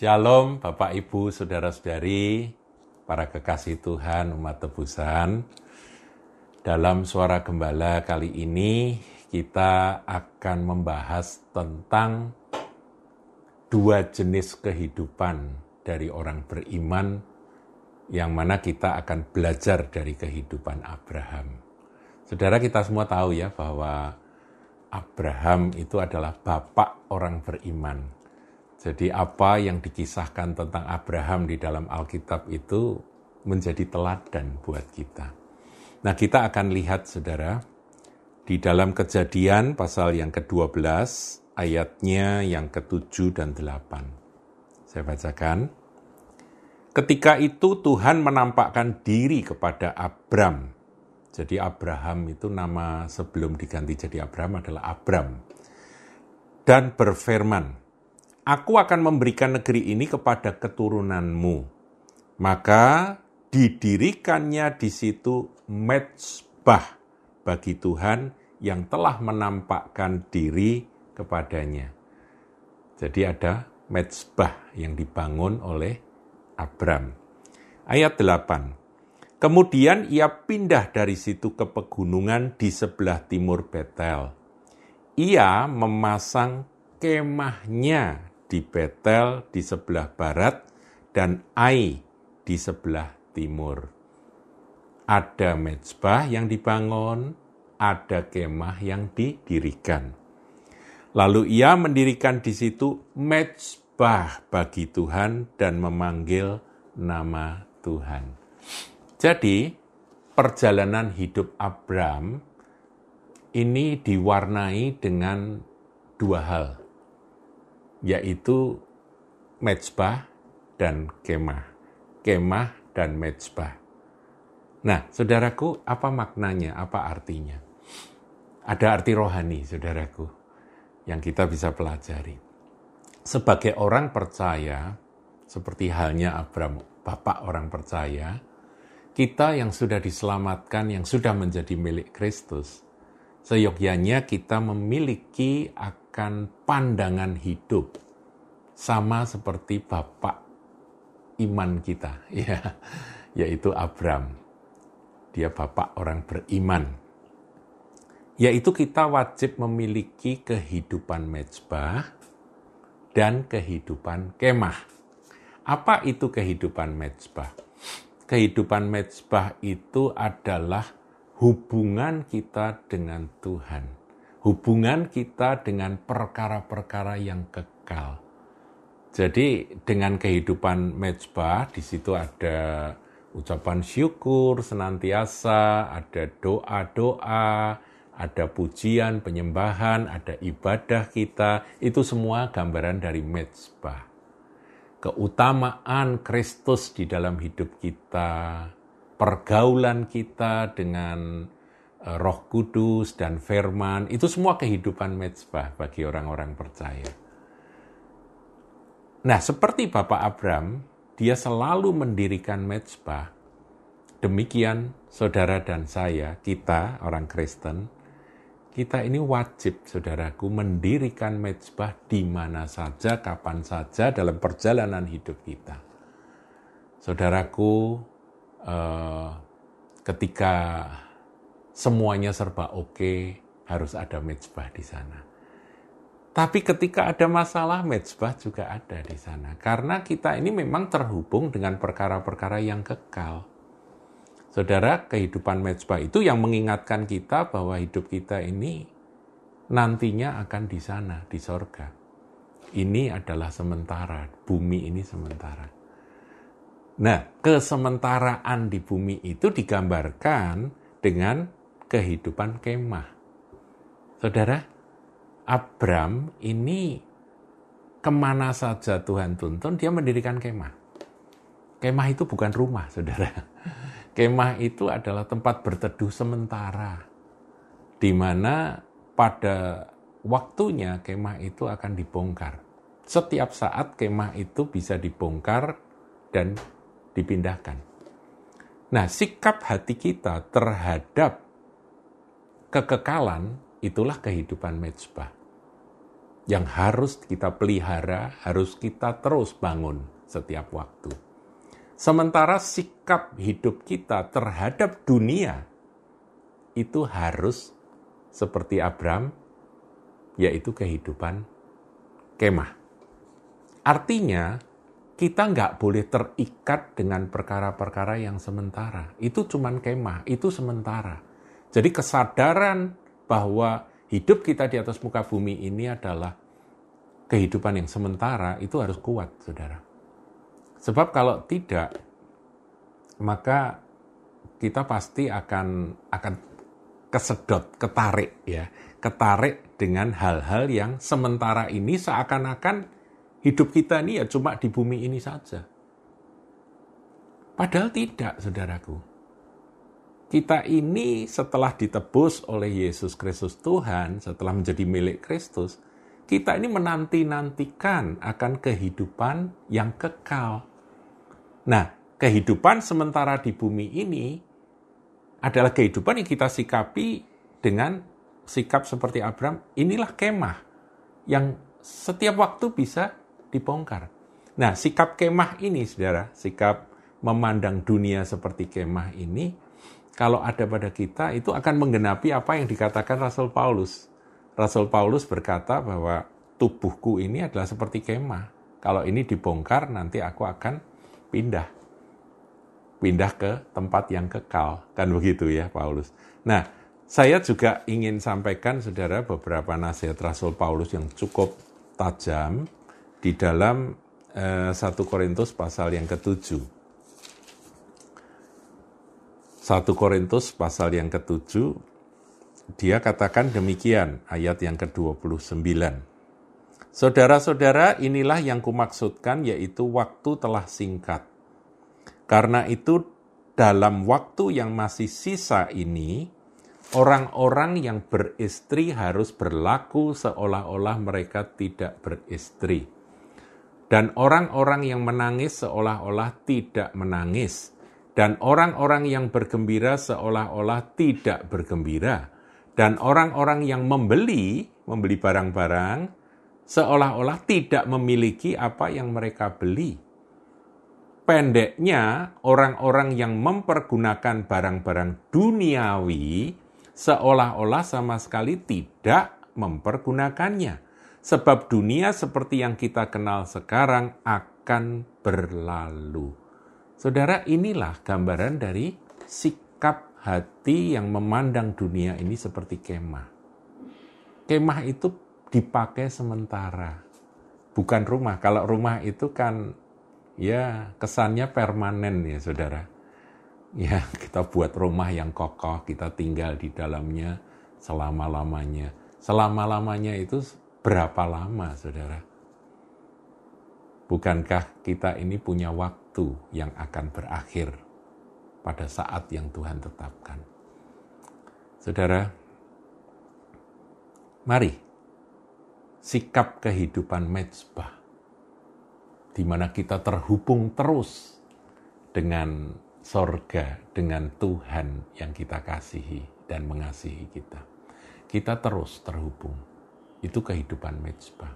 Shalom Bapak Ibu, Saudara-saudari, para kekasih Tuhan, umat tebusan. Dalam Suara Gembala kali ini kita akan membahas tentang dua jenis kehidupan dari orang beriman yang mana kita akan belajar dari kehidupan Abraham. Saudara, kita semua tahu ya bahwa Abraham itu adalah bapak orang beriman. Jadi apa yang dikisahkan tentang Abraham di dalam Alkitab itu menjadi teladan buat kita. Nah, kita akan lihat, saudara, di dalam Kejadian pasal yang ke-12, ayatnya yang ke-7 dan 8. Saya bacakan. Ketika itu Tuhan menampakkan diri kepada Abram. Jadi Abraham itu nama sebelum diganti jadi Abram adalah Abram. Dan berfirman, Aku akan memberikan negeri ini kepada keturunanmu. Maka didirikannya di situ mezbah bagi Tuhan yang telah menampakkan diri kepadanya. Jadi ada mezbah yang dibangun oleh Abram. Ayat 8. Kemudian ia pindah dari situ ke pegunungan di sebelah timur Betel. Ia memasang kemahnya di Betel di sebelah barat dan Ai di sebelah timur. Ada mezbah yang dibangun, ada kemah yang didirikan. Lalu ia mendirikan di situ mezbah bagi Tuhan dan memanggil nama Tuhan. Jadi perjalanan hidup Abram ini diwarnai dengan dua hal, yaitu mezbah dan kemah. Kemah dan mezbah. Nah, saudaraku, apa maknanya, apa artinya? Ada arti rohani, saudaraku, yang kita bisa pelajari. Sebagai orang percaya, seperti halnya Abraham, bapak orang percaya, kita yang sudah diselamatkan, yang sudah menjadi milik Kristus, seyogyanya kita memiliki akan pandangan hidup sama seperti bapak iman kita, ya, yaitu Abram. Dia bapak orang beriman. Yaitu kita wajib memiliki kehidupan mezbah dan kehidupan kemah. Apa itu kehidupan mezbah? Kehidupan mezbah itu adalah hubungan kita dengan Tuhan, hubungan kita dengan perkara-perkara yang kekal. Jadi dengan kehidupan mezbah, di situ ada ucapan syukur senantiasa, ada doa-doa, ada pujian, penyembahan, ada ibadah kita. Itu semua gambaran dari mezbah. Keutamaan Kristus di dalam hidup kita, pergaulan kita dengan Roh Kudus dan firman, itu semua kehidupan mezbah bagi orang-orang percaya. Nah, seperti Bapak Abram, dia selalu mendirikan mezbah. Demikian saudara dan saya, kita orang Kristen, kita ini wajib, saudaraku, mendirikan mezbah di mana saja, kapan saja dalam perjalanan hidup kita. Saudaraku, ketika semuanya serba oke, harus ada mezbah di sana. Tapi ketika ada masalah, mezbah juga ada di sana. Karena kita ini memang terhubung dengan perkara-perkara yang kekal. Saudara, kehidupan mezbah itu yang mengingatkan kita bahwa hidup kita ini nantinya akan di sana, di sorga. Ini adalah sementara, bumi ini sementara. Nah, kesementaraan di bumi itu digambarkan dengan kehidupan kemah. Saudara, Abram ini kemana saja Tuhan tuntun, dia mendirikan kemah. Kemah itu bukan rumah, saudara. Kemah itu adalah tempat berteduh sementara, di mana pada waktunya kemah itu akan dibongkar. Setiap saat kemah itu bisa dibongkar dan dipindahkan. Nah, sikap hati kita terhadap kekekalan, itulah kehidupan mezbah. yang harus kita pelihara, harus kita terus bangun setiap waktu. Sementara sikap hidup kita terhadap dunia itu harus seperti Abraham, yaitu kehidupan kemah. Artinya, kita nggak boleh terikat dengan perkara-perkara yang sementara. Itu cuman kemah, itu sementara. Jadi kesadaran bahwa hidup kita di atas muka bumi ini adalah kehidupan yang sementara, itu harus kuat, saudara. Sebab kalau tidak, maka kita pasti akan kesedot, ketarik ya. Ketarik dengan hal-hal yang sementara ini, seakan-akan hidup kita ini ya cuma di bumi ini saja. Padahal tidak, saudaraku. Kita ini setelah ditebus oleh Yesus Kristus Tuhan, setelah menjadi milik Kristus, kita ini menanti-nantikan akan kehidupan yang kekal. Nah, kehidupan sementara di bumi ini adalah kehidupan yang kita sikapi dengan sikap seperti Abraham, inilah kemah yang setiap waktu bisa dibongkar. Nah, sikap kemah ini, saudara, sikap memandang dunia seperti kemah ini, kalau ada pada kita, itu akan menggenapi apa yang dikatakan Rasul Paulus. Rasul Paulus berkata bahwa tubuhku ini adalah seperti kemah. Kalau ini dibongkar, nanti aku akan pindah ke tempat yang kekal. Kan begitu ya, Paulus. Nah, saya juga ingin sampaikan, saudara, beberapa nasihat Rasul Paulus yang cukup tajam di dalam 1 Korintus pasal yang ke-7. 1 Korintus pasal yang ke-7, dia katakan demikian, ayat yang ke-29. Saudara-saudara, inilah yang kumaksudkan, yaitu waktu telah singkat. Karena itu, dalam waktu yang masih sisa ini, orang-orang yang beristri harus berlaku seolah-olah mereka tidak beristri. Dan orang-orang yang menangis seolah-olah tidak menangis. Dan orang-orang yang bergembira seolah-olah tidak bergembira. Dan orang-orang yang membeli barang-barang, seolah-olah tidak memiliki apa yang mereka beli. Pendeknya, orang-orang yang mempergunakan barang-barang duniawi, seolah-olah sama sekali tidak mempergunakannya. Sebab dunia seperti yang kita kenal sekarang akan berlalu. Saudara, inilah gambaran dari sikap hati yang memandang dunia ini seperti kemah. Kemah itu dipakai sementara, bukan rumah. Kalau rumah itu kan ya kesannya permanen ya, saudara. Ya, kita buat rumah yang kokoh, kita tinggal di dalamnya selama-lamanya. Selama-lamanya itu berapa lama, saudara? Bukankah kita ini punya waktu yang akan berakhir pada saat yang Tuhan tetapkan. Saudara, mari sikap kehidupan mezbah, di mana kita terhubung terus dengan sorga, dengan Tuhan yang kita kasihi dan mengasihi kita. Kita terus terhubung. Itu kehidupan mezbah.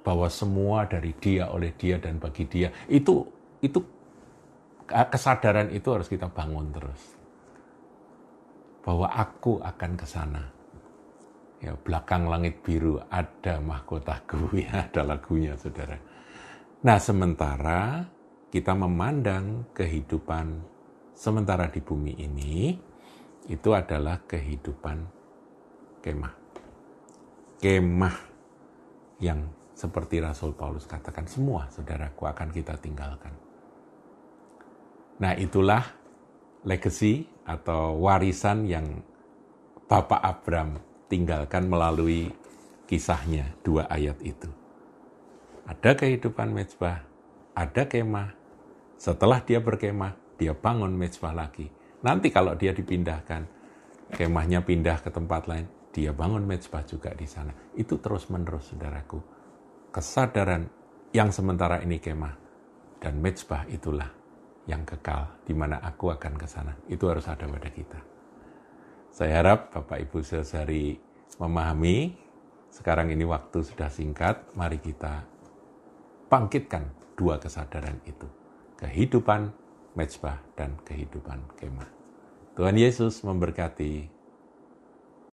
Bahwa semua dari dia, oleh dia, dan bagi dia, itu kesadaran itu harus kita bangun terus. Bahwa aku akan ke sana. Ya, belakang langit biru ada mahkotaku, ya, ada lagunya, saudara. Nah, sementara kita memandang kehidupan sementara di bumi ini, itu adalah kehidupan kemah. Kemah yang seperti Rasul Paulus katakan, semua, saudaraku, akan kita tinggalkan. Nah, itulah legacy atau warisan yang Bapak Abraham tinggalkan melalui kisahnya, 2 ayat itu. Ada kehidupan mezbah, ada kemah. Setelah dia berkemah, dia bangun mezbah lagi. Nanti kalau dia dipindahkan, kemahnya pindah ke tempat lain, dia bangun mezbah juga di sana. Itu terus-menerus, saudaraku. Kesadaran yang sementara ini kemah, dan mezbah itulah yang kekal, di mana aku akan ke sana. Itu harus ada pada kita. Saya harap Bapak Ibu saudari memahami Sekarang ini waktu sudah singkat, mari kita bangkitkan dua kesadaran itu. Kehidupan Mezbah dan kehidupan Kemah. Tuhan Yesus memberkati.